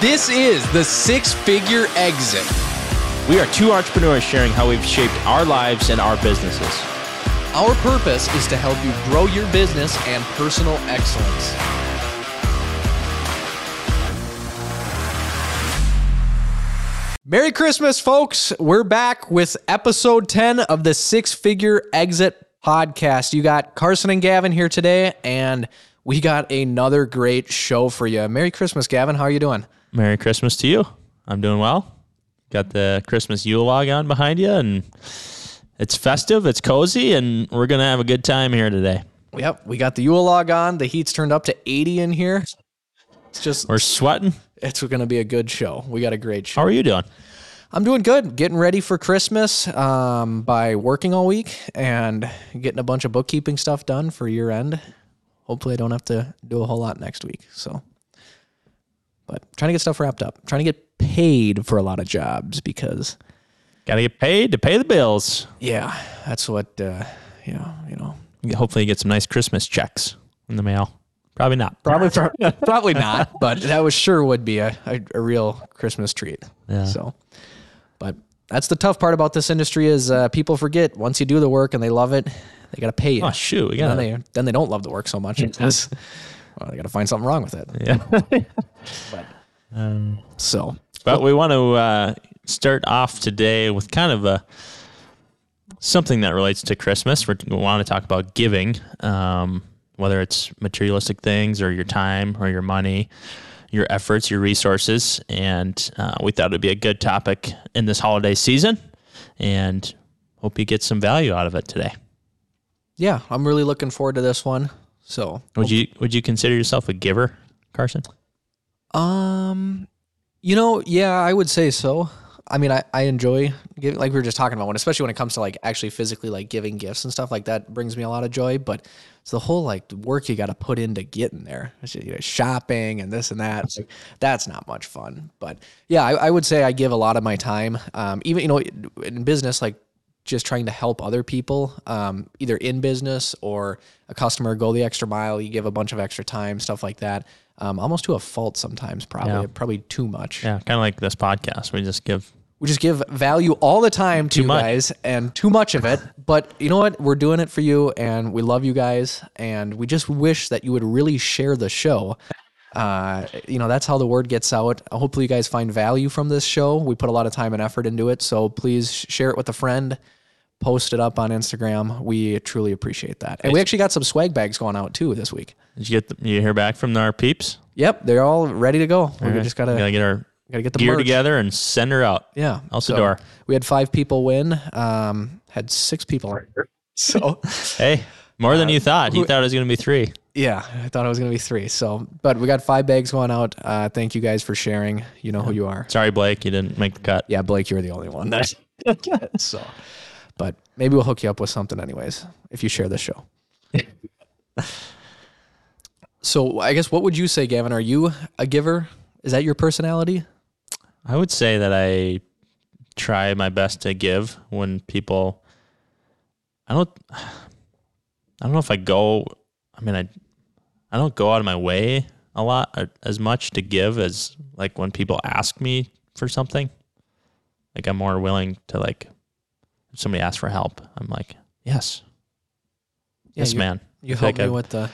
This is The Six-Figure Exit. We are two entrepreneurs sharing how we've shaped our lives and our businesses. Our purpose is to help you grow your business and personal excellence. Merry Christmas, folks. We're back with episode 10 of the Six-Figure Exit podcast. You got Carson and Gavin here today, and we got another great show for you. Merry Christmas, Gavin. How are you doing? Merry Christmas to you. I'm doing well. Got the Christmas Yule log on behind you, and it's festive, it's cozy, and we're going to have a good time here today. Yep, we got the Yule log on. The heat's turned up to 80 in here. It's just we're sweating. It's going to be a good show. We got a great show. How are you doing? I'm doing good. Getting ready for Christmas by working all week and getting a bunch of bookkeeping stuff done for year end. Hopefully I don't have to do a whole lot next week. But trying to get stuff wrapped up. Trying to get paid for a lot of jobs because got to get paid to pay the bills. Yeah, that's what, Hopefully you get some nice Christmas checks in the mail. Probably not. Probably not, but that was sure would be a real Christmas treat. Yeah. So, but that's the tough part about this industry is people forget once you do the work and they love it, they got to pay you. Oh, shoot. Yeah. Then they don't love the work so much. Because, well, they got to find something wrong with it. Yeah. But we want to start off today with kind of something that relates to Christmas. We want to talk about giving, whether it's materialistic things or your time or your money, your efforts, your resources. And we thought it'd be a good topic in this holiday season and hope you get some value out of it today. Yeah, I'm really looking forward to this one. So, would you consider yourself a giver, Carson? Yeah, I would say so. I mean, I enjoy giving, like we were just talking about one, especially when it comes to like actually physically like giving gifts and stuff like that brings me a lot of joy, but it's the whole like work you got to put into getting there, shopping and this and that. It's like, that's not much fun, but yeah, I would say I give a lot of my time, even, in business, like just trying to help other people, either in business or a customer go the extra mile, you give a bunch of extra time, stuff like that. Almost to a fault sometimes, probably too much. Yeah, kind of like this podcast. We just give value all the time to you guys and too much of it. But you know what? We're doing it for you and we love you guys. And we just wish that you would really share the show. That's how the word gets out. Hopefully you guys find value from this show. We put a lot of time and effort into it. So please share it with a friend. Post it up on Instagram. We truly appreciate that. And we actually got some swag bags going out too this week. Did you hear back from our peeps? Yep. They're all ready to go. We just gotta get our the gear merch together and send her out. Yeah. Out the door. We had 5 people win, had 6 people out here. So hey, more than you thought. You thought it was going to be 3. Yeah. I thought it was going to be 3. But we got 5 bags going out. Thank you guys for sharing. You know who you are. Sorry, Blake. You didn't make the cut. Yeah. Blake, you were the only one. But maybe we'll hook you up with something anyways, if you share this show. So I guess what would you say, Gavin? Are you a giver? Is that your personality? I would say that I try my best to give when people... I don't go out of my way a lot as much to give as like when people ask me for something. Like I'm more willing to like... If somebody asks for help, I'm like, yes. Yeah, yes, man. You help me with the...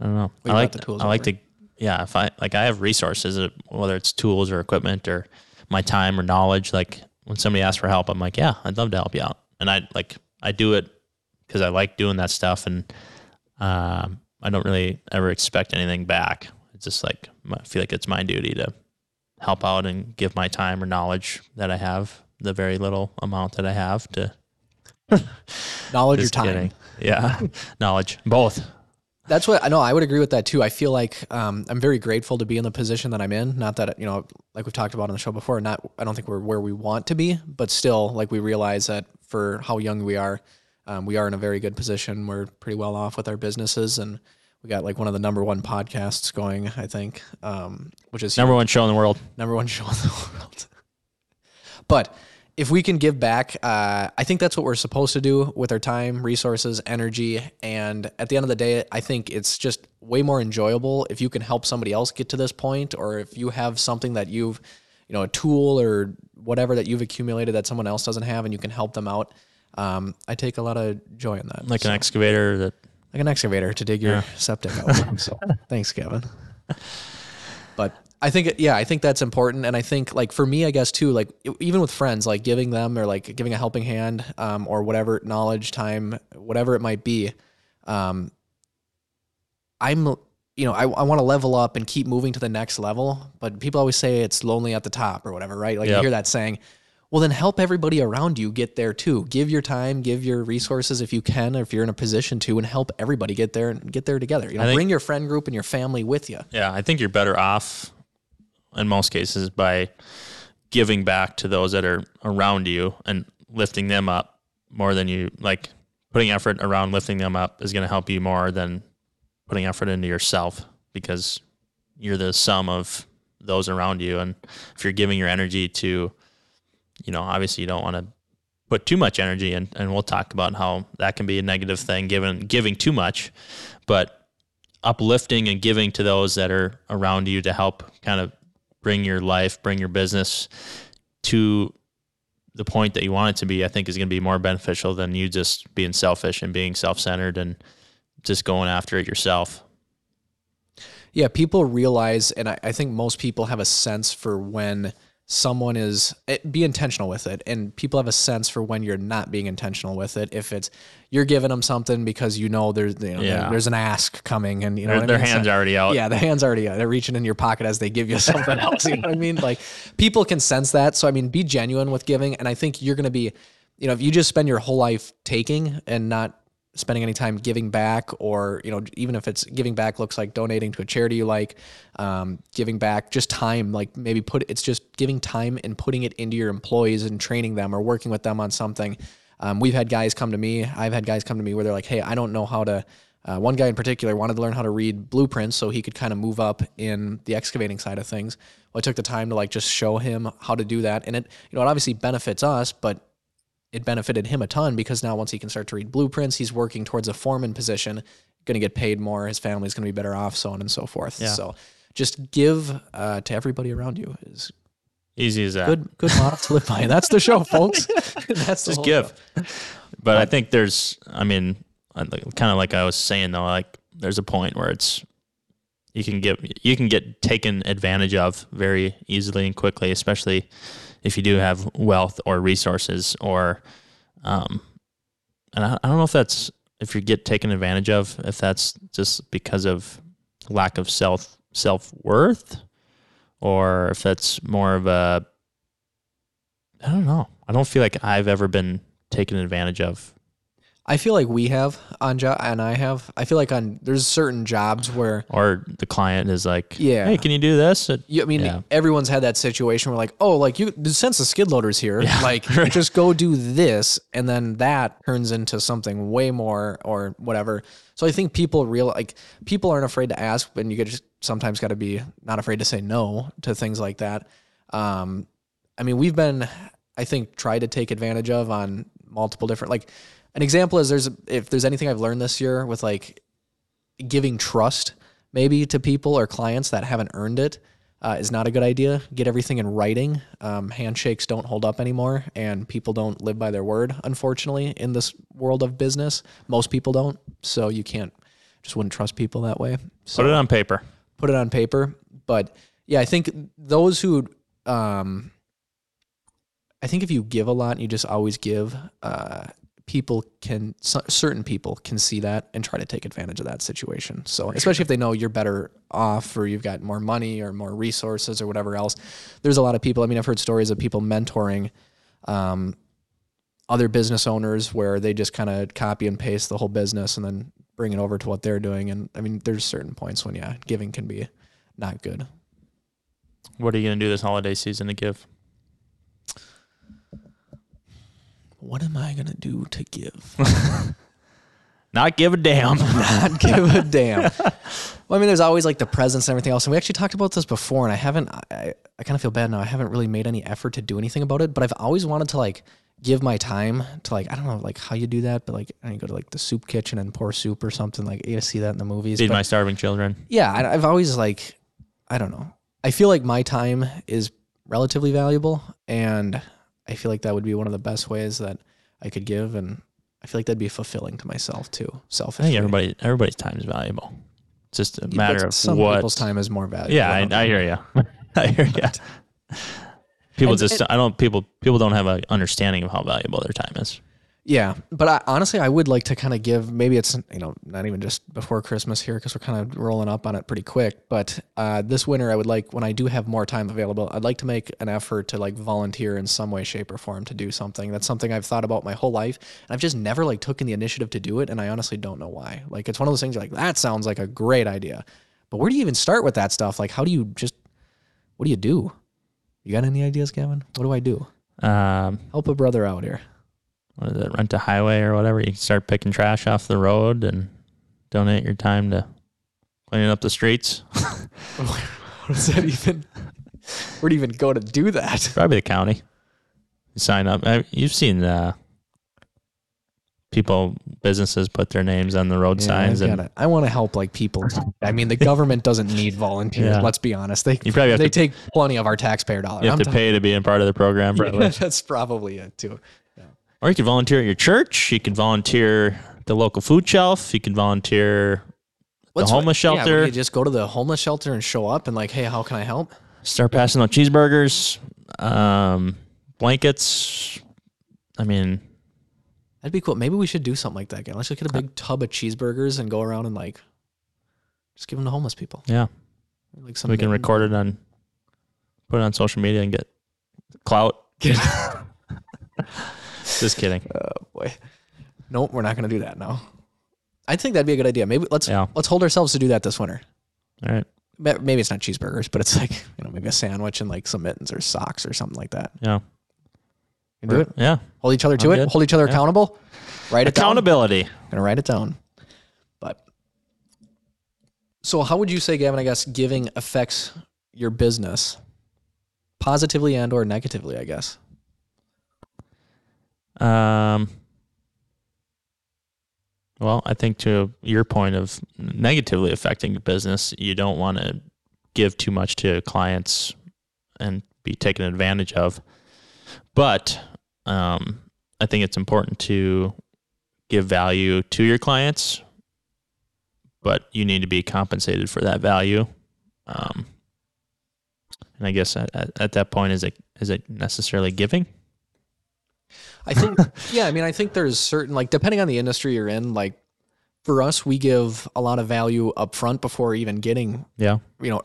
I don't know. I like the tools. I like to... Yeah, if I have resources, whether it's tools or equipment or my time or knowledge, like when somebody asks for help, I'm like, yeah, I'd love to help you out. And I do it because I like doing that stuff and I don't really ever expect anything back. It's just like, I feel like it's my duty to help out and give my time or knowledge that I have. The very little amount that I have to knowledge or time. Kidding. Yeah. Knowledge. Both. That's what I know. I would agree with that too. I feel like, I'm very grateful to be in the position that I'm in. Not that, like we've talked about on the show before, I don't think we're where we want to be, but still like we realize that for how young we are in a very good position. We're pretty well off with our businesses and we got like one of the #1 podcasts going, I think, which is #1 show in the world. But if we can give back, I think that's what we're supposed to do with our time, resources, energy. And at the end of the day, I think it's just way more enjoyable if you can help somebody else get to this point, or if you have something that you've, you know, a tool or whatever that you've accumulated that someone else doesn't have and you can help them out. I take a lot of joy in that. Like an excavator that... Like an excavator to dig your septic out. So thanks, Kevin. But I think, I think that's important. And I think, like, for me, I guess too, like even with friends, like giving them or like giving a helping hand, or whatever, knowledge, time, whatever it might be. I want to level up and keep moving to the next level, but people always say it's lonely at the top or whatever, right? Like you hear that saying. Well, then help everybody around you get there too. Give your time, give your resources if you can, or if you're in a position to, and help everybody get there and get there together. You know, bring your friend group and your family with you. Yeah, I think you're better off in most cases by giving back to those that are around you and lifting them up more than you, like putting effort around lifting them up is going to help you more than putting effort into yourself, because you're the sum of those around you. And if you're giving your energy to, you know, obviously you don't want to put too much energy in, and we'll talk about how that can be a negative thing, giving too much, but uplifting and giving to those that are around you to help kind of bring your life, bring your business to the point that you want it to be, I think is going to be more beneficial than you just being selfish and being self-centered and just going after it yourself. Yeah, people realize, and I think most people have a sense for when someone is, be intentional with it. And people have a sense for when you're not being intentional with it. If it's, you're giving them something because you know there's an ask coming, and you know their hand's already out. Yeah, the hand's already out. They're reaching in your pocket as they give you something else. You know what I mean? Like, people can sense that. So I mean, be genuine with giving. And I think you're going to be, you know, if you just spend your whole life taking and not spending any time giving back, or, you know, even if it's giving back looks like donating to a charity you like, giving back just time, like maybe it's just giving time and putting it into your employees and training them or working with them on something. I've had guys come to me where they're like, hey, I don't know how to, one guy in particular wanted to learn how to read blueprints so he could kind of move up in the excavating side of things. Well, I took the time to like just show him how to do that. And it, you know, it obviously benefits us, but it benefited him a ton, because now once he can start to read blueprints, he's working towards a foreman position, going to get paid more, his family's going to be better off, so on and so forth. Yeah. So just give to everybody around you. Is easy as that. Good model to live by. That's the show, folks. That's just give. But I think there's, I mean, kind of like I was saying though, like there's a point where it's, you can get taken advantage of very easily and quickly, especially if you do have wealth or resources or, and I don't know if that's, if you get taken advantage of, if that's just because of lack of self-worth, or if that's more of a, I don't know. I don't feel like I've ever been taken advantage of. I feel like we have on job, and I have. I feel like on there's certain jobs where, or the client is like, yeah, hey, can you do this? Everyone's had that situation where like, oh, like you since the skid loader's here, just go do this, and then that turns into something way more or whatever. So I think people aren't afraid to ask, and you just sometimes got to be not afraid to say no to things like that. I mean, we've been, I think, tried to take advantage of on multiple different like. An example is if there's anything I've learned this year with like giving trust maybe to people or clients that haven't earned it is not a good idea. Get everything in writing. Handshakes don't hold up anymore, and people don't live by their word, unfortunately, in this world of business. Most people don't. So you wouldn't trust people that way. So put it on paper. But yeah, I think those who, I think if you give a lot and you just always give, certain people can see that and try to take advantage of that situation. So especially if they know you're better off or you've got more money or more resources or whatever else, there's a lot of people. I mean, I've heard stories of people mentoring, other business owners where they just kind of copy and paste the whole business and then bring it over to what they're doing. And I mean, there's certain points when, giving can be not good. What are you going to do this holiday season to give? What am I going to do to give? Not give a damn. Not give a damn. Well, I mean, there's always like the presence and everything else. And we actually talked about this before, and I kind of feel bad now. I haven't really made any effort to do anything about it, but I've always wanted to like give my time to like, I don't know like how you do that, but like I go to like the soup kitchen and pour soup or something. Like you see that in the movies. Feed my starving children. Yeah. I've always like, I don't know. I feel like my time is relatively valuable, and I feel like that would be one of the best ways that I could give, and I feel like that'd be fulfilling to myself too. Selfishly. I think everybody's time is valuable. It's just a matter of some people's time is more valuable. Yeah, I hear you. I hear you. People don't have an understanding of how valuable their time is. Yeah, but honestly, I would like to kind of give, maybe it's, you know, not even just before Christmas here, because we're kind of rolling up on it pretty quick, but this winter I would like, when I do have more time available, I'd like to make an effort to like volunteer in some way, shape, or form to do something. That's something I've thought about my whole life, and I've just never like taken the initiative to do it, and I honestly don't know why. Like, it's one of those things like, that sounds like a great idea, but where do you even start with that stuff? Like, what do you do? You got any ideas, Gavin? What do I do? Help a brother out here. What is it, rent a highway or whatever? You can start picking trash off the road and donate your time to cleaning up the streets. What is that even? Where do you even go to do that? Probably the county. You sign up. You've seen businesses put their names on the road signs. I want to help like people. I mean, the government doesn't need volunteers. Yeah. Let's be honest. They take plenty of our taxpayer dollars. You have to pay to be in part of the program. Yeah, that's probably it too. Or you could volunteer at your church. You could volunteer at the local food shelf. You could volunteer the homeless shelter. Yeah, you just go to the homeless shelter and show up and like, hey, how can I help? Start passing out cheeseburgers, blankets. I mean, that'd be cool. Maybe we should do something like that again. Let's just get a big tub of cheeseburgers and go around and like just give them to homeless people. Yeah, like we can record it and put it on social media and get clout. Just kidding. Oh boy. Nope, we're not going to do that now. I think that'd be a good idea. Maybe let's hold ourselves to do that this winter. All right. Maybe it's not cheeseburgers, but it's like, you know, maybe a sandwich and like some mittens or socks or something like that. Yeah. You can do it. Yeah. Hold each other to it. Hold each other accountable. Write it down. Accountability. I'm going to write it down. But so how would you say, Gavin, I guess, giving affects your business positively and or negatively, I guess? Well, I think to your point of negatively affecting your business, you don't want to give too much to clients and be taken advantage of. But I think it's important to give value to your clients, but you need to be compensated for that value. And I guess at that point, is it necessarily giving? I think, yeah, I mean, I think there's certain, like, depending on the industry you're in, like, for us, we give a lot of value up front before even getting,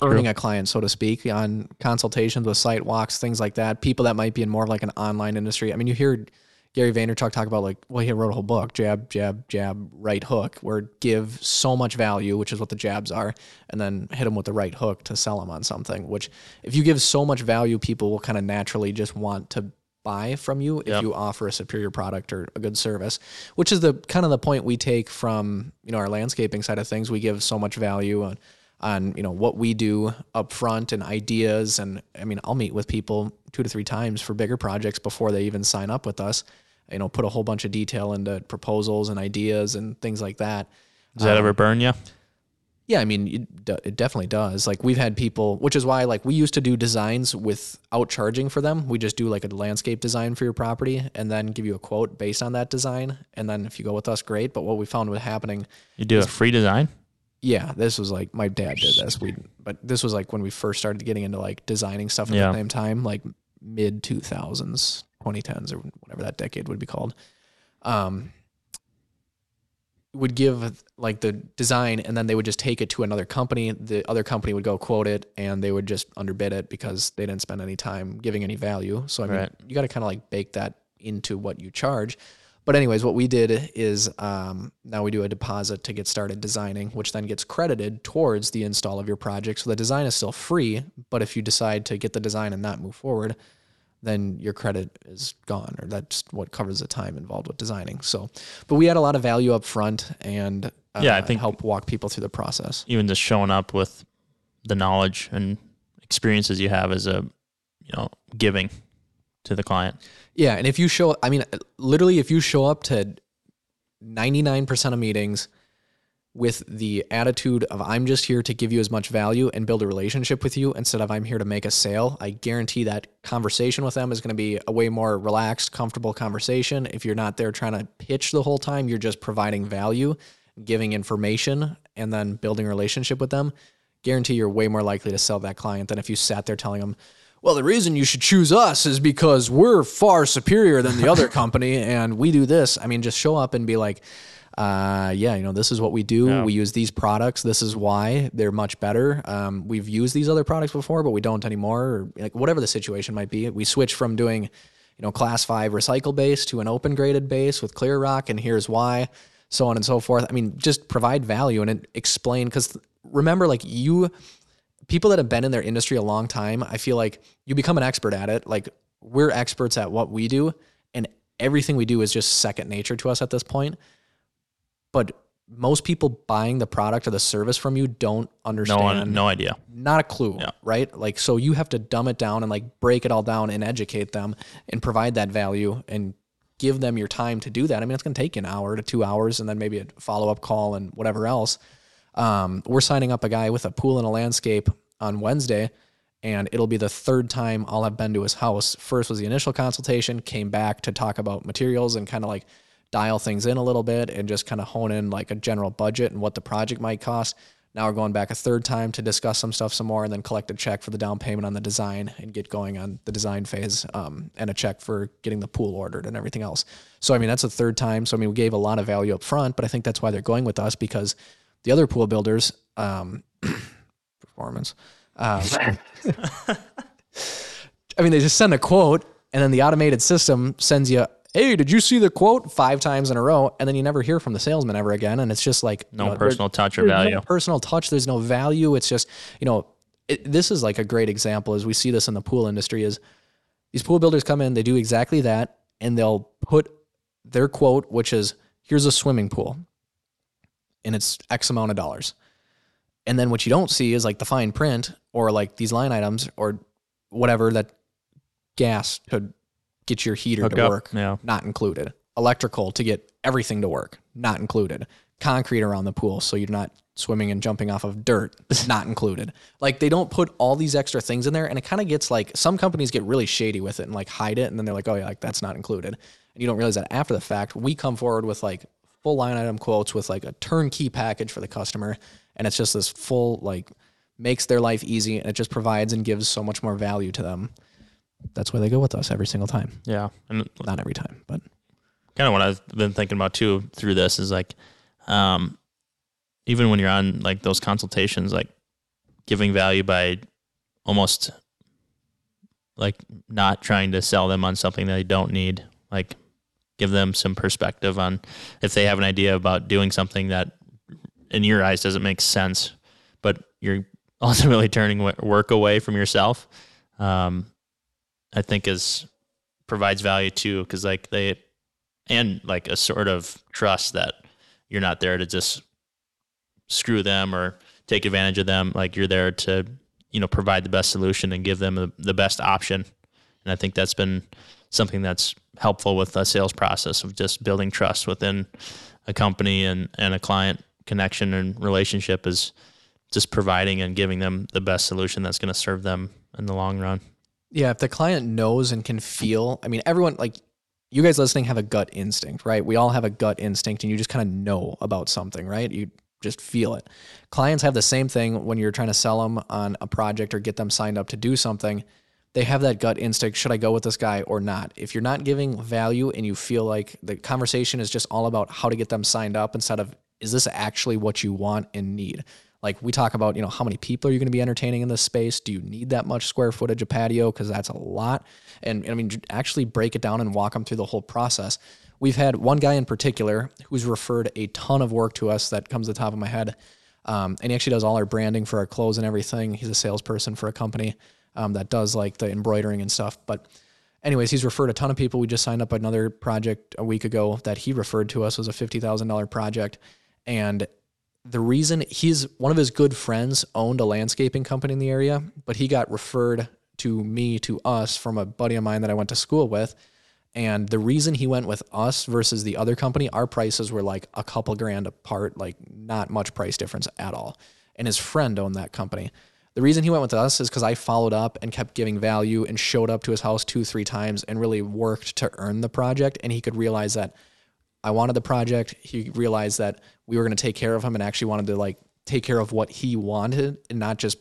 earning a client, so to speak, on consultations with site walks, things like that. People that might be in more of like an online industry. I mean, you hear Gary Vaynerchuk talk about like, well, he wrote a whole book, jab, jab, jab, right hook, where give so much value, which is what the jabs are, and then hit them with the right hook to sell them on something, which if you give so much value, people will kind of naturally just want to buy from you if you offer a superior product or a good service, which is the kind of the point we take from, you know, our landscaping side of things. We give so much value on you know, what we do up front and ideas. And I mean, I'll meet with people 2 to 3 times for bigger projects before they even sign up with us, you know, put a whole bunch of detail into proposals and ideas and things like that. Does that ever burn you? Yeah, I mean, it definitely does. Like, we've had people, which is why, like, we used to do designs without charging for them. We just do, like, a landscape design for your property and then give you a quote based on that design. And then if you go with us, great. But what we found was happening... You do a free design? Yeah, this was, like, my dad did this. But this was, like, when we first started getting into, like, designing stuff at the same time, like, mid-2000s, 2010s, or whatever that decade would be called. Would give like the design and then they would just take it to another company. The other company would go quote it and they would just underbid it because they didn't spend any time giving any value. So I mean, you got to kind of like bake that into what you charge. But anyways, what we did is now we do a deposit to get started designing, which then gets credited towards the install of your project. So the design is still free, but if you decide to get the design and not move forward, then your credit is gone, or that's what covers the time involved with designing. So, but we had a lot of value up front and I think help walk people through the process. Even just showing up with the knowledge and experiences you have as a, giving to the client. Yeah. And if you show, literally if you show up to 99% of meetings with the attitude of I'm just here to give you as much value and build a relationship with you instead of I'm here to make a sale, I guarantee that conversation with them is going to be a way more relaxed, comfortable conversation. If you're not there trying to pitch the whole time, you're just providing value, giving information, and then building a relationship with them, guarantee you're way more likely to sell that client than if you sat there telling them, well, the reason you should choose us is because we're far superior than the other company and we do this. Just show up and be like, this is what we do. Yeah. We use these products. This is why they're much better. We've used these other products before, but we don't anymore. Or whatever the situation might be, we switch from doing, class 5 recycle base to an open graded base with Clear Rock. And here's why, so on and so forth. Just provide value and explain, because remember, people that have been in their industry a long time, I feel like you become an expert at it. We're experts at what we do, and everything we do is just second nature to us at this point. But most people buying the product or the service from you don't understand. No idea. Not a clue, yeah. Right? So you have to dumb it down and break it all down and educate them and provide that value and give them your time to do that. It's going to take you an hour to 2 hours and then maybe a follow-up call and whatever else. We're signing up a guy with a pool and a landscape on Wednesday, and it'll be the third time I'll have been to his house. First was the initial consultation, came back to talk about materials and kind of dial things in a little bit and just kind of hone in a general budget and what the project might cost. Now we're going back a third time to discuss some more and then collect a check for the down payment on the design and get going on the design phase, and a check for getting the pool ordered and everything else. So, that's the third time. So, we gave a lot of value up front, but I think that's why they're going with us, because the other pool builders, they just send a quote and then the automated system sends you, hey, did you see the quote 5 times in a row? And then you never hear from the salesman ever again. And it's just no personal touch or value. No personal touch. There's no value. It's just, this is a great example, as we see this in the pool industry, is these pool builders come in, they do exactly that. And they'll put their quote, which is, here's a swimming pool and it's X amount of dollars. And then what you don't see is the fine print or these line items or whatever, that gas could get your heater to work, yeah. Not included. Electrical to get everything to work, not included. Concrete around the pool so you're not swimming and jumping off of dirt, not included. They don't put all these extra things in there, and it kind of gets some companies get really shady with it and hide it, and then they're like, oh yeah, that's not included. And you don't realize that after the fact. We come forward with full line item quotes with a turnkey package for the customer, and it's just this full, makes their life easy, and it just provides and gives so much more value to them. That's why they go with us every single time. Yeah. And not every time, but kind of what I've been thinking about too through this is even when you're on those consultations, giving value by almost not trying to sell them on something that they don't need, give them some perspective on if they have an idea about doing something that in your eyes doesn't make sense, but you're ultimately turning work away from yourself. I think provides value too, because they, and a sort of trust that you're not there to just screw them or take advantage of them. You're there to, provide the best solution and give them the best option. And I think that's been something that's helpful with the sales process of just building trust within a company and a client connection and relationship, is just providing and giving them the best solution that's going to serve them in the long run. Yeah, if the client knows and can feel, everyone, you guys listening have a gut instinct, right? We all have a gut instinct, and you just kind of know about something, right? You just feel it. Clients have the same thing when you're trying to sell them on a project or get them signed up to do something. They have that gut instinct, should I go with this guy or not? If you're not giving value and you feel like the conversation is just all about how to get them signed up instead of, is this actually what you want and need? We talk about, how many people are you going to be entertaining in this space? Do you need that much square footage of patio? Because that's a lot. And actually break it down and walk them through the whole process. We've had one guy in particular who's referred a ton of work to us that comes to the top of my head. And he actually does all our branding for our clothes and everything. He's a salesperson for a company that does the embroidering and stuff. But anyways, he's referred a ton of people. We just signed up another project a week ago that he referred to us. It was a $50,000 project. And the reason, he's one of his good friends owned a landscaping company in the area, but he got referred to me, to us, from a buddy of mine that I went to school with. And the reason he went with us versus the other company, our prices were like a couple grand apart, like not much price difference at all. And his friend owned that company. The reason he went with us is because I followed up and kept giving value and showed up to his house 2-3 times and really worked to earn the project. And he could realize that I wanted the project. He realized that we were going to take care of him and actually wanted to like take care of what he wanted and not just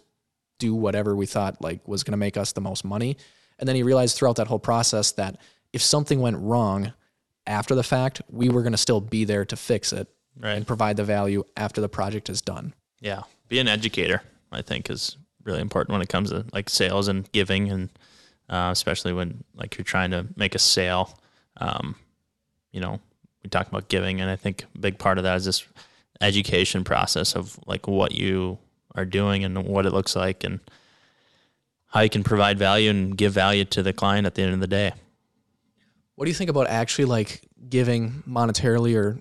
do whatever we thought like was going to make us the most money. And then he realized throughout that whole process that if something went wrong after the fact, we were going to still be there to fix it and provide the value after the project is done. Yeah. Be an educator, I think, is really important when it comes to like sales and giving, and especially when like you're trying to make a sale. You know, we talk about giving, and I think a big part of that is this education process of like what you are doing and what it looks like and how you can provide value and give value to the client at the end of the day. What do you think about actually like giving monetarily or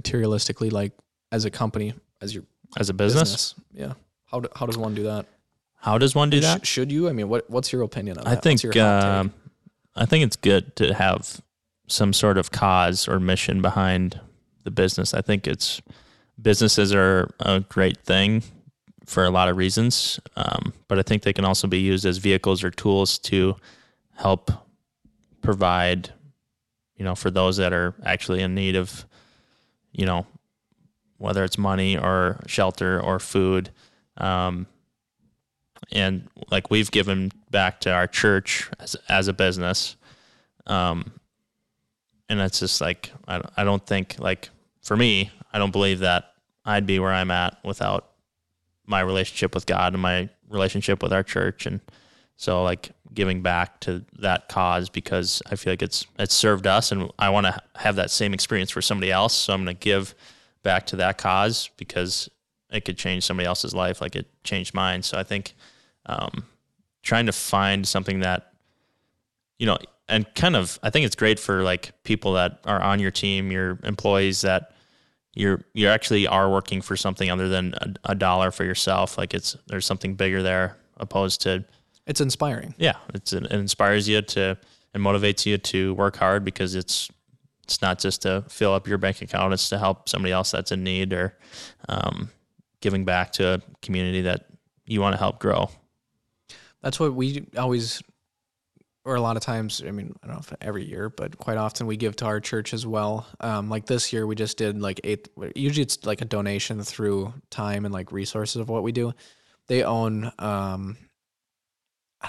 materialistically, like as a company, as a business? Yeah. How does one do that? How does one do that? Should you? I mean, what's your opinion on that? I think it's good to have some sort of cause or mission behind the business. I think businesses are a great thing for a lot of reasons, but I think they can also be used as vehicles or tools to help provide, you know, for those that are actually in need of, you know, whether it's money or shelter or food. And like we've given back to our church as a business. And that's just like, I don't think, like for me, I don't believe that I'd be where I'm at without my relationship with God and my relationship with our church. And so like giving back to that cause, because I feel like it's served us, and I want to have that same experience for somebody else. So I'm going to give back to that cause because it could change somebody else's life like it changed mine. So I think trying to find something that, you know, and kind of, I think it's great for like people that are on your team, your employees, that you actually are working for something other than a dollar for yourself. Like there's something bigger there, opposed to... It's inspiring. Yeah. It inspires you to, and motivates you to work hard, because it's not just to fill up your bank account, it's to help somebody else that's in need, or, giving back to a community that you want to help grow. That's what we always, or a lot of times, I mean, I don't know if every year, but quite often we give to our church as well. Like this year we just did like usually it's like a donation through time and like resources of what we do. They own, I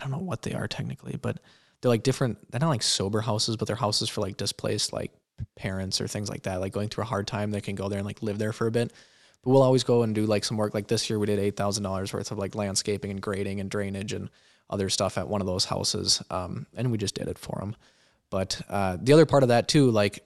don't know what they are technically, but they're like different, they're not like sober houses, but they're houses for like displaced like parents or things like that, like going through a hard time, they can go there and like live there for a bit. But we'll always go and do like some work. Like this year we did $8,000 worth of like landscaping and grading and drainage and other stuff at one of those houses. And we just did it for them. But the other part of that too, like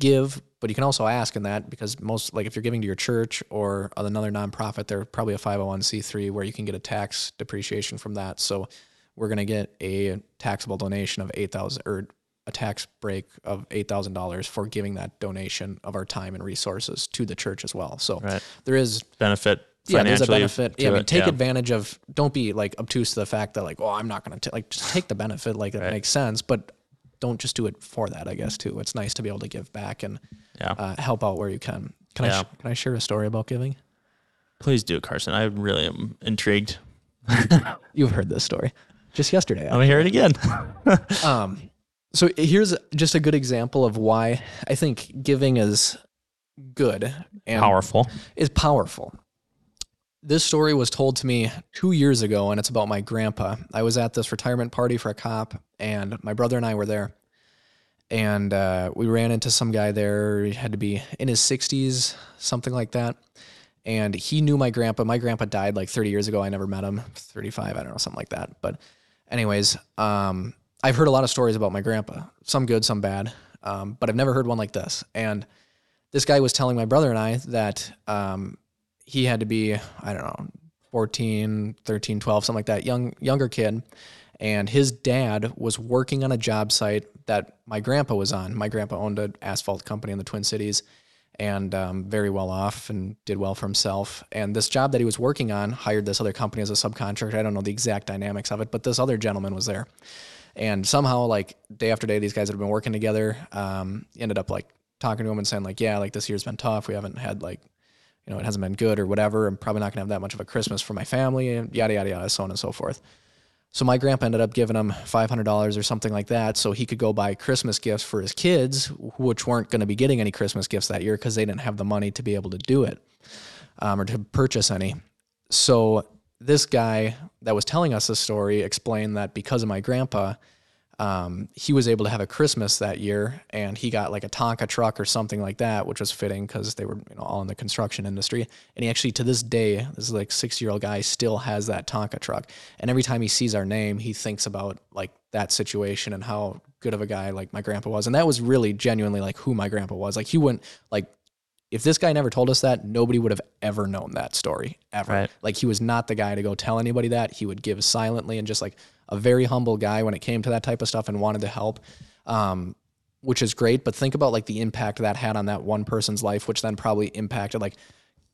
give, but you can also ask in that, because most, like if you're giving to your church or another nonprofit, they're probably a 501c3 where you can get a tax depreciation from that. So we're going to get a taxable donation of $8,000, or a tax break of $8,000 for giving that donation of our time and resources to the church as well. So there is benefit. Yeah, there's a benefit. Yeah, I mean, take advantage of, don't be like obtuse to the fact that like, oh, I'm not going to like, just take the benefit. Like that makes sense, but don't just do it for that, I guess, too. It's nice to be able to give back and help out where you can. Can I share a story about giving? Please do, Carson. I really am intrigued. You've heard this story just yesterday. I'm going to hear it again. So here's just a good example of why I think giving is good and powerful. Is powerful. This story was told to me 2 years ago, and it's about my grandpa. I was at this retirement party for a cop, and my brother and I were there. And we ran into some guy there. He had to be in his 60s, something like that. And he knew my grandpa. My grandpa died like 30 years ago. I never met him. 35, I don't know, something like that. But anyways, I've heard a lot of stories about my grandpa, some good, some bad, but I've never heard one like this. And this guy was telling my brother and I that he had to be, I don't know, 14, 13, 12, something like that, younger kid. And his dad was working on a job site that my grandpa was on. My grandpa owned an asphalt company in the Twin Cities, and very well off and did well for himself. And this job that he was working on hired this other company as a subcontractor. I don't know the exact dynamics of it, but this other gentleman was there. And somehow, like, day after day, these guys had been working together, ended up, like, talking to him and saying, like, yeah, like, this year's been tough. We haven't had, like, you know, it hasn't been good or whatever. I'm probably not going to have that much of a Christmas for my family, and yada, yada, yada, so on and so forth. So my grandpa ended up giving him $500 or something like that so he could go buy Christmas gifts for his kids, which weren't going to be getting any Christmas gifts that year because they didn't have the money to be able to do it or to purchase any. So this guy that was telling us this story explained that because of my grandpa, he was able to have a Christmas that year, and he got like a Tonka truck or something like that, which was fitting because they were, you know, all in the construction industry. And he actually, to this day, this like 60-year-old guy still has that Tonka truck. And every time he sees our name, he thinks about like that situation and how good of a guy like my grandpa was. And that was really genuinely like who my grandpa was. Like he wouldn't, like, if this guy never told us that, nobody would have ever known that story ever. Right. Like he was not the guy to go tell anybody that. He would give silently, and just like a very humble guy when it came to that type of stuff and wanted to help, which is great. But think about like the impact that had on that one person's life, which then probably impacted, like,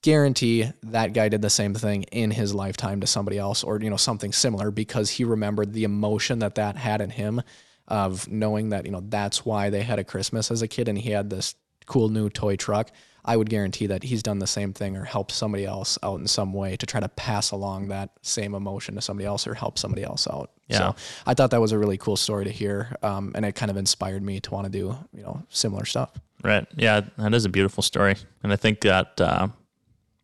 guarantee that guy did the same thing in his lifetime to somebody else, or, you know, something similar, because he remembered the emotion that that had in him of knowing that, you know, that's why they had a Christmas as a kid and he had this cool new toy truck. I would guarantee that he's done the same thing or helped somebody else out in some way to try to pass along that same emotion to somebody else or help somebody else out. Yeah. So I thought that was a really cool story to hear. And it kind of inspired me to want to do, you know, similar stuff. Right. Yeah. That is a beautiful story. And I think that,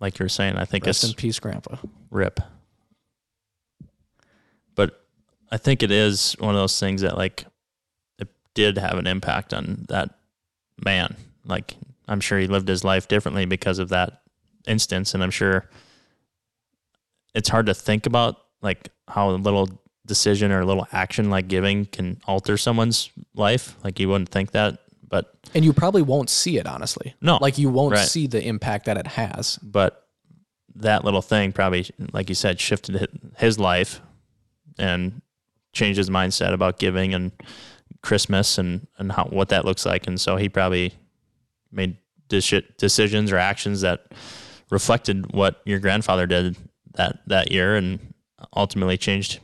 like you were saying, I think rest it's in peace, Grandpa. RIP. But I think it is one of those things that, like, it did have an impact on that man. Like, I'm sure he lived his life differently because of that instance. And I'm sure it's hard to think about like how a little decision or a little action like giving can alter someone's life. Like you wouldn't think that, but. And you probably won't see it, honestly. No. Like you won't right. see the impact that it has. But that little thing probably, like you said, shifted his life and changed his mindset about giving and Christmas and how, what that looks like. And so he probably made decisions or actions that reflected what your grandfather did that year and ultimately changed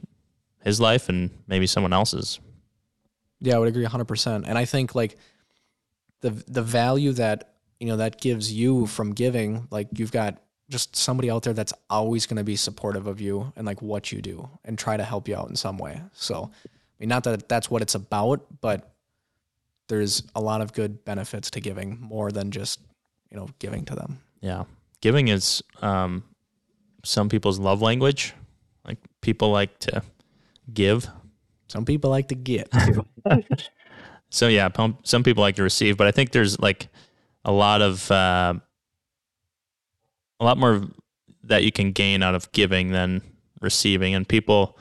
his life and maybe someone else's. Yeah, I would agree 100%. And I think like the value that, you know, that gives you from giving, like you've got just somebody out there that's always going to be supportive of you and like what you do and try to help you out in some way. So, I mean, not that that's what it's about, but there's a lot of good benefits to giving more than just, you know, giving to them. Yeah. Giving is some people's love language. Like people like to give. Some people like to get. So yeah, some people like to receive, but I think there's like a lot more that you can gain out of giving than receiving. And people,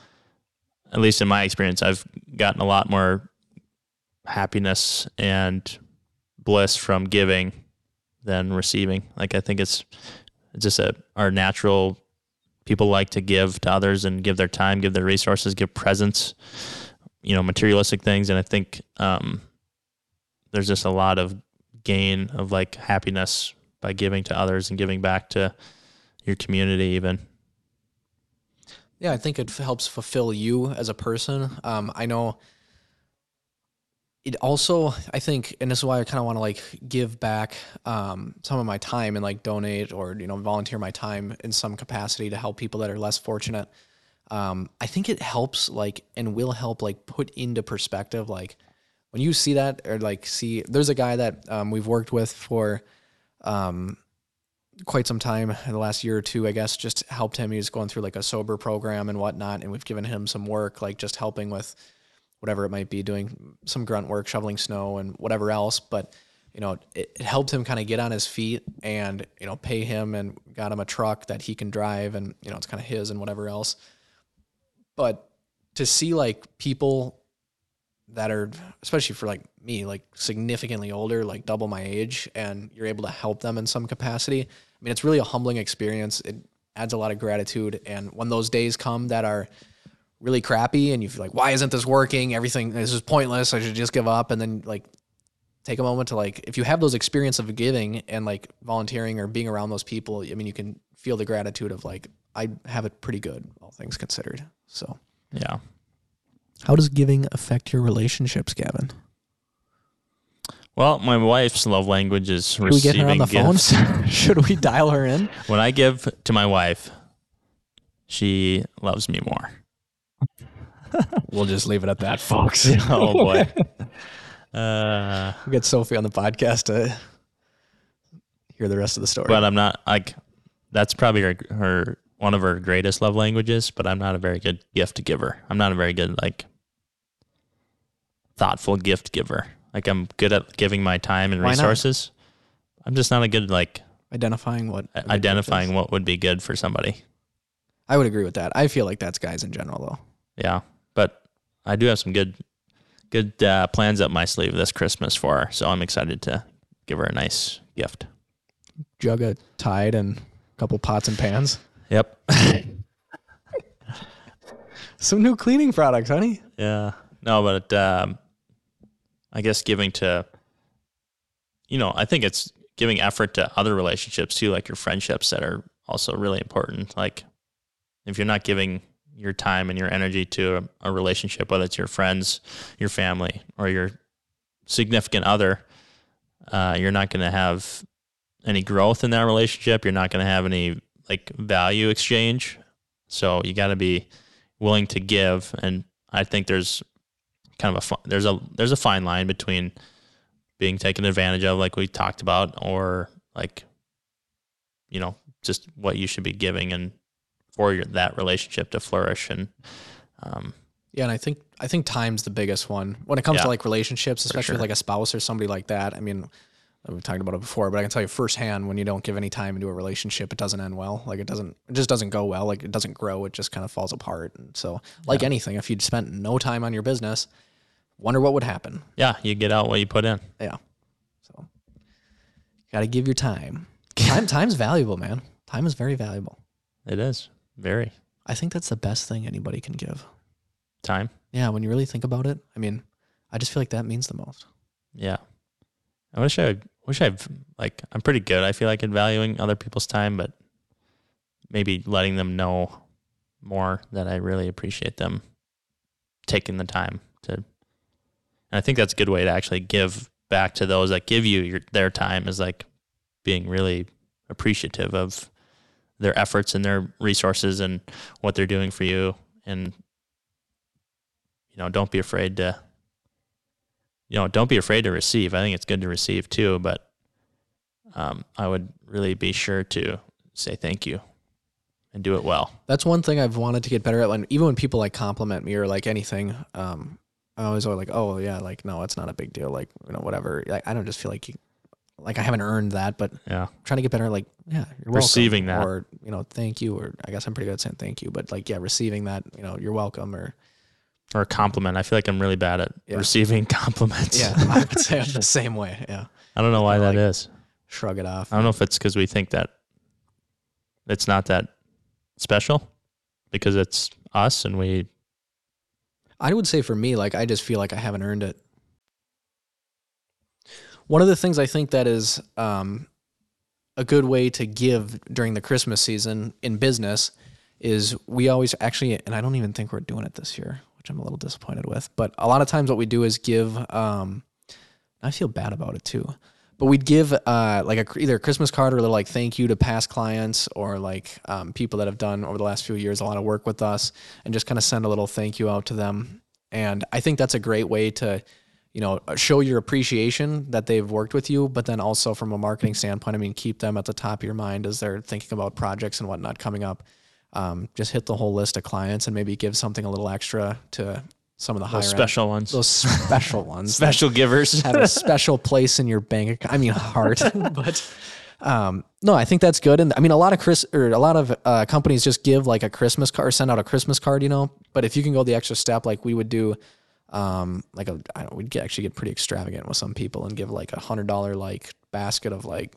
at least in my experience, I've gotten a lot more happiness and bliss from giving than receiving. Like I think it's just our natural, people like to give to others and give their time, give their resources, give presents, you know, materialistic things. And I think there's just a lot of gain of like happiness by giving to others and giving back to your community even. Yeah, I think it helps fulfill you as a person. I know it also, I think, and this is why I kind of want to like give back some of my time and like donate or, you know, volunteer my time in some capacity to help people that are less fortunate. I think it helps like, and will help like put into perspective, like when you see that or like see, there's a guy that we've worked with for quite some time in the last year or two, I guess, just helped him. He was going through like a sober program and whatnot. And we've given him some work, like just helping with whatever it might be, doing some grunt work, shoveling snow and whatever else. But, you know, it helped him kind of get on his feet and, you know, pay him and got him a truck that he can drive and, you know, it's kind of his and whatever else. But to see like people that are, especially for like me, like significantly older, like double my age, and you're able to help them in some capacity. I mean, it's really a humbling experience. It adds a lot of gratitude. And when those days come that are really crappy and you feel like, why isn't this working? Everything, this is pointless. I should just give up. And then like take a moment to like, if you have those experience of giving and like volunteering or being around those people, I mean, you can feel the gratitude of like, I have it pretty good, all things considered. So, yeah. How does giving affect your relationships, Gavin? Well, my wife's love language is receiving gifts. Should we get her on the phone? Should we dial her in? When I give to my wife, she loves me more. We'll just leave it at that, folks. Oh, boy. We'll get Sophie on the podcast to hear the rest of the story. But I'm not, like, that's probably her one of her greatest love languages, but I'm not a very good gift giver. I'm not a very good, like, thoughtful gift giver. Like, I'm good at giving my time and resources. Why not? I'm just not a good, like... Identifying what would be good for somebody. I would agree with that. I feel like that's guys in general, though. Yeah, but I do have some good plans up my sleeve this Christmas for her, so I'm excited to give her a nice gift. Jug of Tide and a couple pots and pans? Yep. Some new cleaning products, honey. Yeah. No, but... I guess giving to, you know, I think it's giving effort to other relationships too, like your friendships that are also really important. Like if you're not giving your time and your energy to a relationship, whether it's your friends, your family, or your significant other, you're not going to have any growth in that relationship. You're not going to have any like value exchange. So you got to be willing to give. And I think there's kind of there's a fine line between being taken advantage of, like we talked about, or like, you know, just what you should be giving and for that relationship to flourish. And yeah, and I think time's the biggest one when it comes to like relationships, especially with like a spouse or somebody like that. I mean, we've talked about it before, but I can tell you firsthand, when you don't give any time into a relationship, it doesn't end well. Like it just doesn't go well. Like it doesn't grow. It just kind of falls apart. And so like anything, if you'd spent no time on your business, wonder what would happen. Yeah, you get out what you put in. Yeah. So got to give your time. Time's valuable, man. Time is very valuable. It is. Very. I think that's the best thing anybody can give. Time? Yeah, when you really think about it. I mean, I just feel like that means the most. Yeah. I wish I'm pretty good, I feel like, at valuing other people's time, but maybe letting them know more that I really appreciate them taking the time to. And I think that's a good way to actually give back to those that give you their time, is like being really appreciative of their efforts and their resources and what they're doing for you. And, you know, don't be afraid to receive. I think it's good to receive too, but I would really be sure to say thank you and do it well. That's one thing I've wanted to get better at. When, even when people like compliment me or like anything, I always like, oh yeah, like, no, it's not a big deal. Like, you know, whatever. Like, I don't just feel like I haven't earned that, but yeah, I'm trying to get better. Like, yeah, you're receiving welcome, that, or, you know, thank you. Or I guess I'm pretty good at saying thank you, but like, yeah, receiving that, you know, you're welcome, or a compliment. I feel like I'm really bad at receiving compliments. Yeah. I would say I'm the same way. Yeah. I don't know why that is. Shrug it off. I don't know if it's because we think that it's not that special because it's us and I would say for me, like, I just feel like I haven't earned it. One of the things I think that is a good way to give during the Christmas season in business is we always actually, and I don't even think we're doing it this year, which I'm a little disappointed with, but a lot of times what we do is give, I feel bad about it too, but we'd give either a Christmas card or a little like thank you to past clients or like people that have done over the last few years a lot of work with us, and just kind of send a little thank you out to them. And I think that's a great way to, you know, show your appreciation that they've worked with you, but then also from a marketing standpoint, I mean, keep them at the top of your mind as they're thinking about projects and whatnot coming up. Just hit the whole list of clients and maybe give something a little extra to some of the higher special ones. Those special ones. Special givers. Have a special place in your bank account. I mean, heart. But no, I think that's good. And I mean, a lot of companies just give like a Christmas card or send out a Christmas card, you know, but if you can go the extra step, like we would do, we'd actually get pretty extravagant with some people and give like $100 like basket of like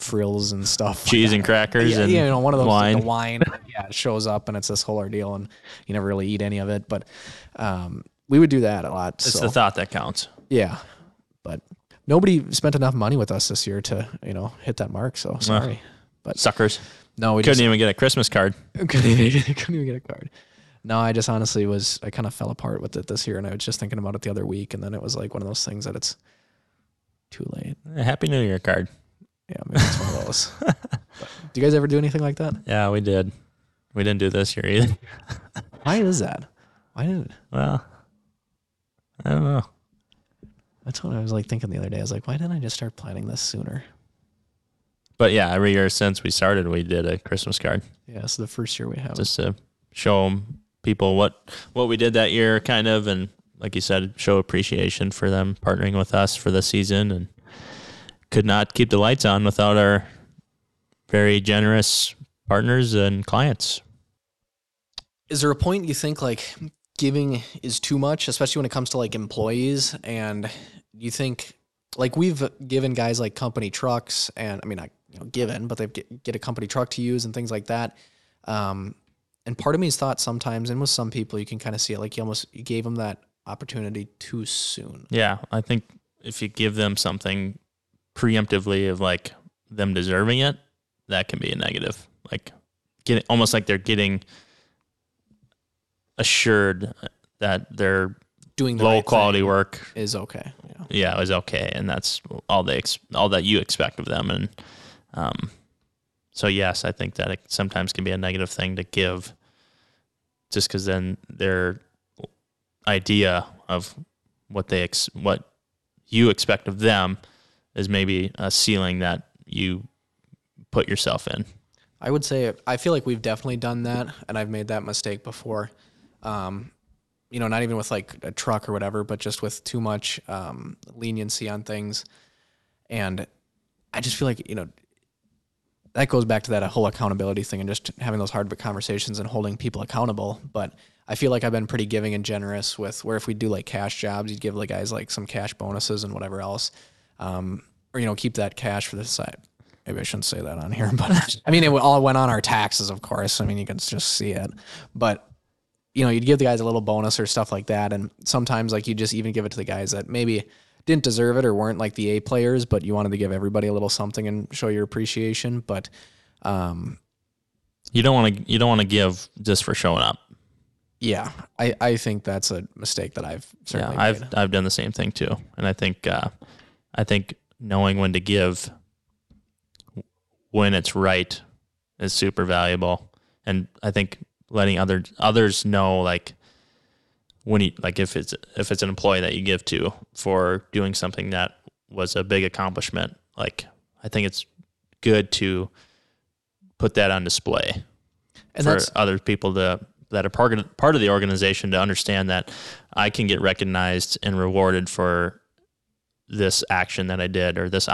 frills and stuff. Cheese and crackers and one of those wine. Like the wine. It shows up and it's this whole ordeal and you never really eat any of it. But we would do that a lot. It's the thought that counts. Yeah. But nobody spent enough money with us this year to, hit that mark. So sorry. But suckers. No, we couldn't even get a Christmas card. Couldn't even get a card. No, I just honestly I kind of fell apart with it this year, and I was just thinking about it the other week, and then it was like one of those things that it's too late. A Happy New Year card. Yeah, maybe it's one of those. Do you guys ever do anything like that? Yeah, we did. We didn't do this year either. Why is that? Why didn't? Well, I don't know. That's what I was thinking the other day. I was like, why didn't I just start planning this sooner? But yeah, every year since we started, we did a Christmas card. Yeah, so the first year we have just to show people what we did that year, kind of, and like you said, show appreciation for them partnering with us for the season, and could not keep the lights on without our very generous partners and clients. Is there a point you think giving is too much, especially when it comes to employees? And you think we've given guys company trucks, and I mean, but they get a company truck to use and things like that. And part of me has thought sometimes, and with some people, you can kind of see it, you gave them that opportunity too soon. Yeah. I think if you give them something preemptively of them deserving it, that can be a negative, almost they're getting assured that they're doing the low right quality work is okay. Yeah, it was okay. And that's all that you expect of them. And, so yes, I think that it sometimes can be a negative thing to give, just because then their idea of what you expect of them is maybe a ceiling that you put yourself in. I would say, I feel we've definitely done that, and I've made that mistake before. Not even with a truck or whatever, but just with too much leniency on things. And I just feel that goes back to that whole accountability thing and just having those hard conversations and holding people accountable. But I feel I've been pretty giving and generous with where if we do cash jobs, you'd give guys some cash bonuses and whatever else, or keep that cash for the side. Maybe I shouldn't say that on here, but I mean, it all went on our taxes, of course. I mean, you can just see it, but you'd give the guys a little bonus or stuff like that. And sometimes you just even give it to the guys that maybe didn't deserve it or weren't the A players, but you wanted to give everybody a little something and show your appreciation. But you don't want to give just for showing up. Yeah. I think that's a mistake that I've certainly made. I've done the same thing too. And I think knowing when to give when it's right is super valuable. And I think letting others know, when you, if it's an employee that you give to for doing something that was a big accomplishment, I think it's good to put that on display, and for other people that are part of the organization to understand that I can get recognized and rewarded for this action that I did, or this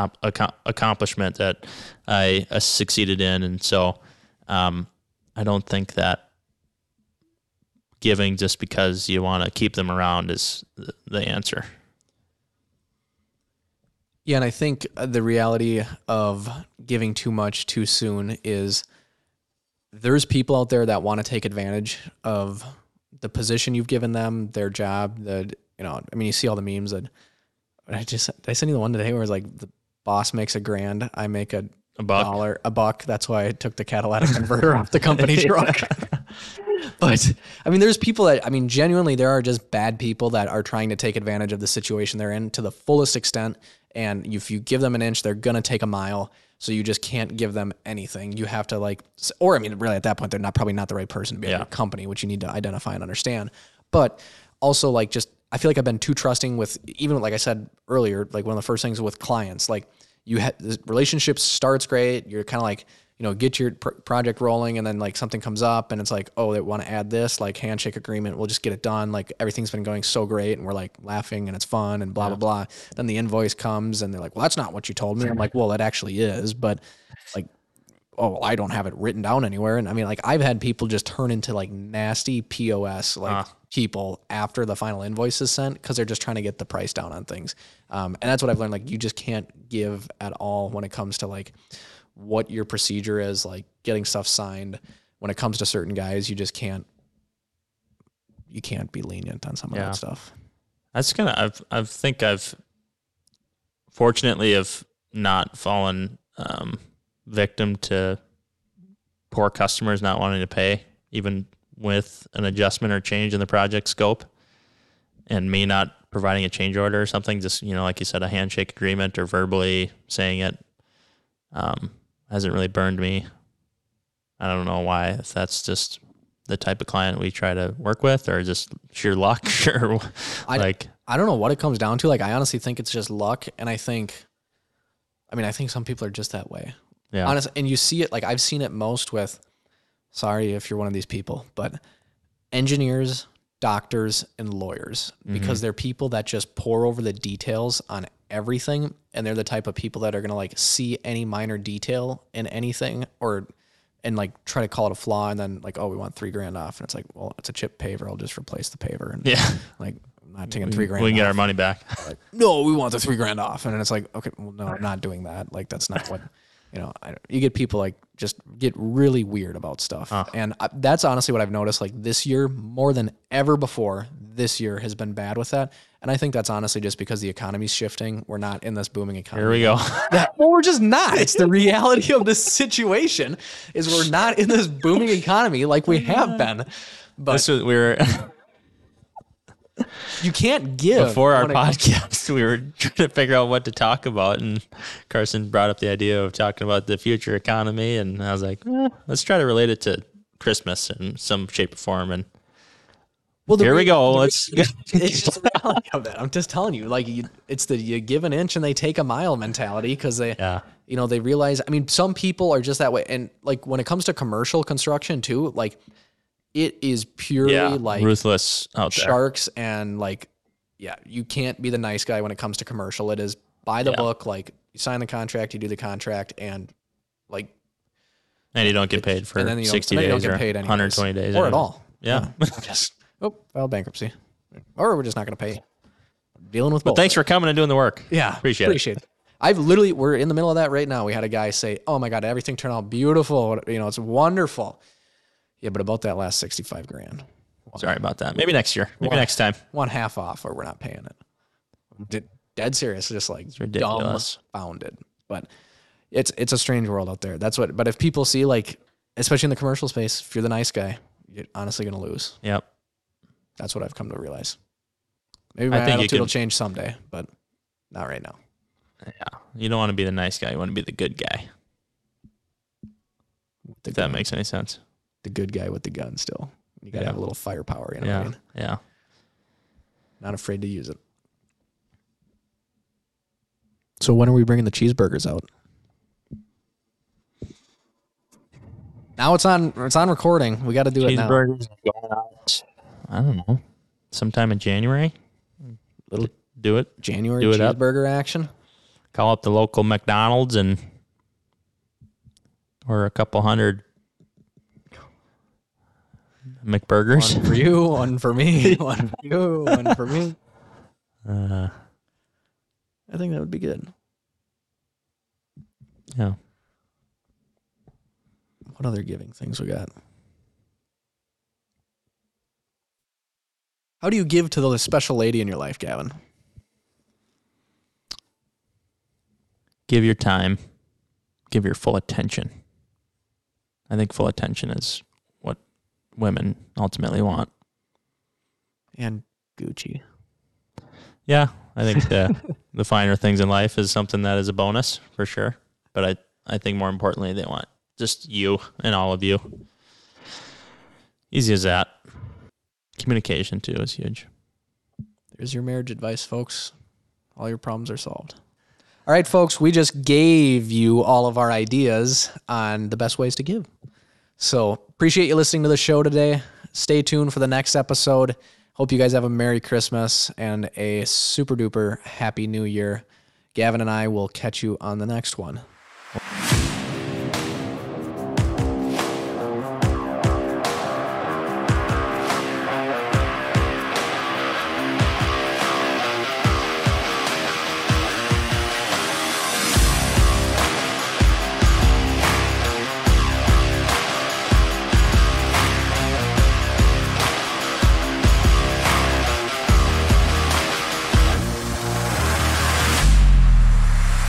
accomplishment that I succeeded in. And so, I don't think that giving just because you want to keep them around is the answer. Yeah, and I think the reality of giving too much too soon is there's people out there that want to take advantage of the position you've given them, their job, you see all the memes that I sent you the one today where it's the boss makes $1,000, I make a buck. That's why I took the catalytic converter off the company truck. But I mean, there's people that, genuinely, there are just bad people that are trying to take advantage of the situation they're in to the fullest extent. And if you give them an inch, they're going to take a mile. So you just can't give them anything. You have to really at that point, they're probably not the right person to be at your company, which you need to identify and understand. But also I feel I've been too trusting with, even like I said earlier, one of the first things with clients, you have this relationship starts great. You're kind of get your project rolling, and then something comes up and it's oh, they want to add this, handshake agreement. We'll just get it done. Everything's been going so great, and we're laughing, and it's fun, and blah, blah, blah. Then the invoice comes and they're well, that's not what you told me. And I'm well, that actually is, but oh, well, I don't have it written down anywhere. And I've had people just turn into nasty POS, people after the final invoice is sent, because they're just trying to get the price down on things. And that's what I've learned. Like, you just can't give at all when it comes to like what your procedure is, like getting stuff signed. When it comes to certain guys, you just can't, be lenient on some of that stuff. That's kind of, I think I've fortunately have not fallen victim to poor customers not wanting to pay, even with an adjustment or change in the project scope, and me not providing a change order or something. Just, you know, like you said, a handshake agreement or verbally saying it hasn't really burned me. I don't know why, if that's just the type of client we try to work with, or just sheer luck, or like, I don't know what it comes down to. Like, I honestly think it's just luck. And I think, I think some people are just that way. Yeah. Honestly, and you see it, like I've seen it most with, sorry if you're one of these people, but engineers, doctors, and lawyers, because they're people that just pour over the details on everything. And they're the type of people that are going to like see any minor detail in anything, or, and like try to call it a flaw, and then like, oh, we want $3,000 off. And it's like, well, it's a chip paver. I'll just replace the paver. And like, I'm not taking $3,000. We can get our money back. Like, no, we want the $3,000 off. And then it's like, okay, well, no, I'm not doing that. Like, that's not what, you know, you get people like just get really weird about stuff. And that's honestly what I've noticed, like this year more than ever before, this year has been bad with that. And I think that's honestly just because the economy's shifting. We're not in this booming economy. Here we go. Well, we're just not. It's the reality of this situation is we're not in this booming economy like we have been. But this was, you can't give. Before our podcast, we were trying to figure out what to talk about, and Carson brought up the idea of talking about the future economy, and I was like, let's try to relate it to Christmas in some shape or form, and well, here we go. It's just the reality of that. I'm just telling you, like, it's the you give an inch and they take a mile mentality, because they, you know, they realize. I mean, some people are just that way, and like when it comes to commercial construction too, like it is purely like ruthless out there. Sharks and like, you can't be the nice guy when it comes to commercial. It is by the book. Like, you sign the contract, you do the contract, and like, and you don't get paid for 60 days, you don't get paid 120 days, or at all. Just. Oh, filed bankruptcy, or we're just not going to pay. I'm dealing with both. But thanks for coming and doing the work. Yeah. Appreciate it. I've literally, we're in the middle of that right now. We had a guy say, oh my God, everything turned out beautiful. You know, it's wonderful. Yeah. But about that last $65,000. Sorry about that. Maybe next year. Maybe next time. One half off, or we're not paying it. Dead serious. Just like dumbfounded. But it's a strange world out there. That's what, but if people see, like, especially in the commercial space, if you're the nice guy, you're honestly going to lose. Yep. That's what I've come to realize. Maybe my attitude will change someday, but not right now. Yeah. You don't want to be the nice guy. You want to be the good guy. If that makes any sense. The good guy with the gun still. You got to have a little firepower. You know what I mean? Yeah. Not afraid to use it. So when are we bringing the cheeseburgers out? Now it's on recording. We got to do it now. Cheeseburgers are going out. I don't know. Sometime in January. Little do it. January do cheeseburger action. Call up the local McDonald's and order a couple hundred McBurgers. One for you, one for me, one for you, one for me. I think that would be good. Yeah. What other giving things we got? How do you give to the special lady in your life, Gavin? Give your time. Give your full attention. I think full attention is what women ultimately want. And Gucci. Yeah, I think the finer things in life is something that is a bonus for sure. But I think more importantly, they want just you and all of you. Easy as that. Communication too is huge. There's your marriage advice, folks. All your problems are solved. All right, folks, we just gave you all of our ideas on the best ways to give. So appreciate you listening to the show today. Stay tuned for the next episode. Hope you guys have a Merry Christmas and a super duper Happy New Year. Gavin and I will catch you on the next one.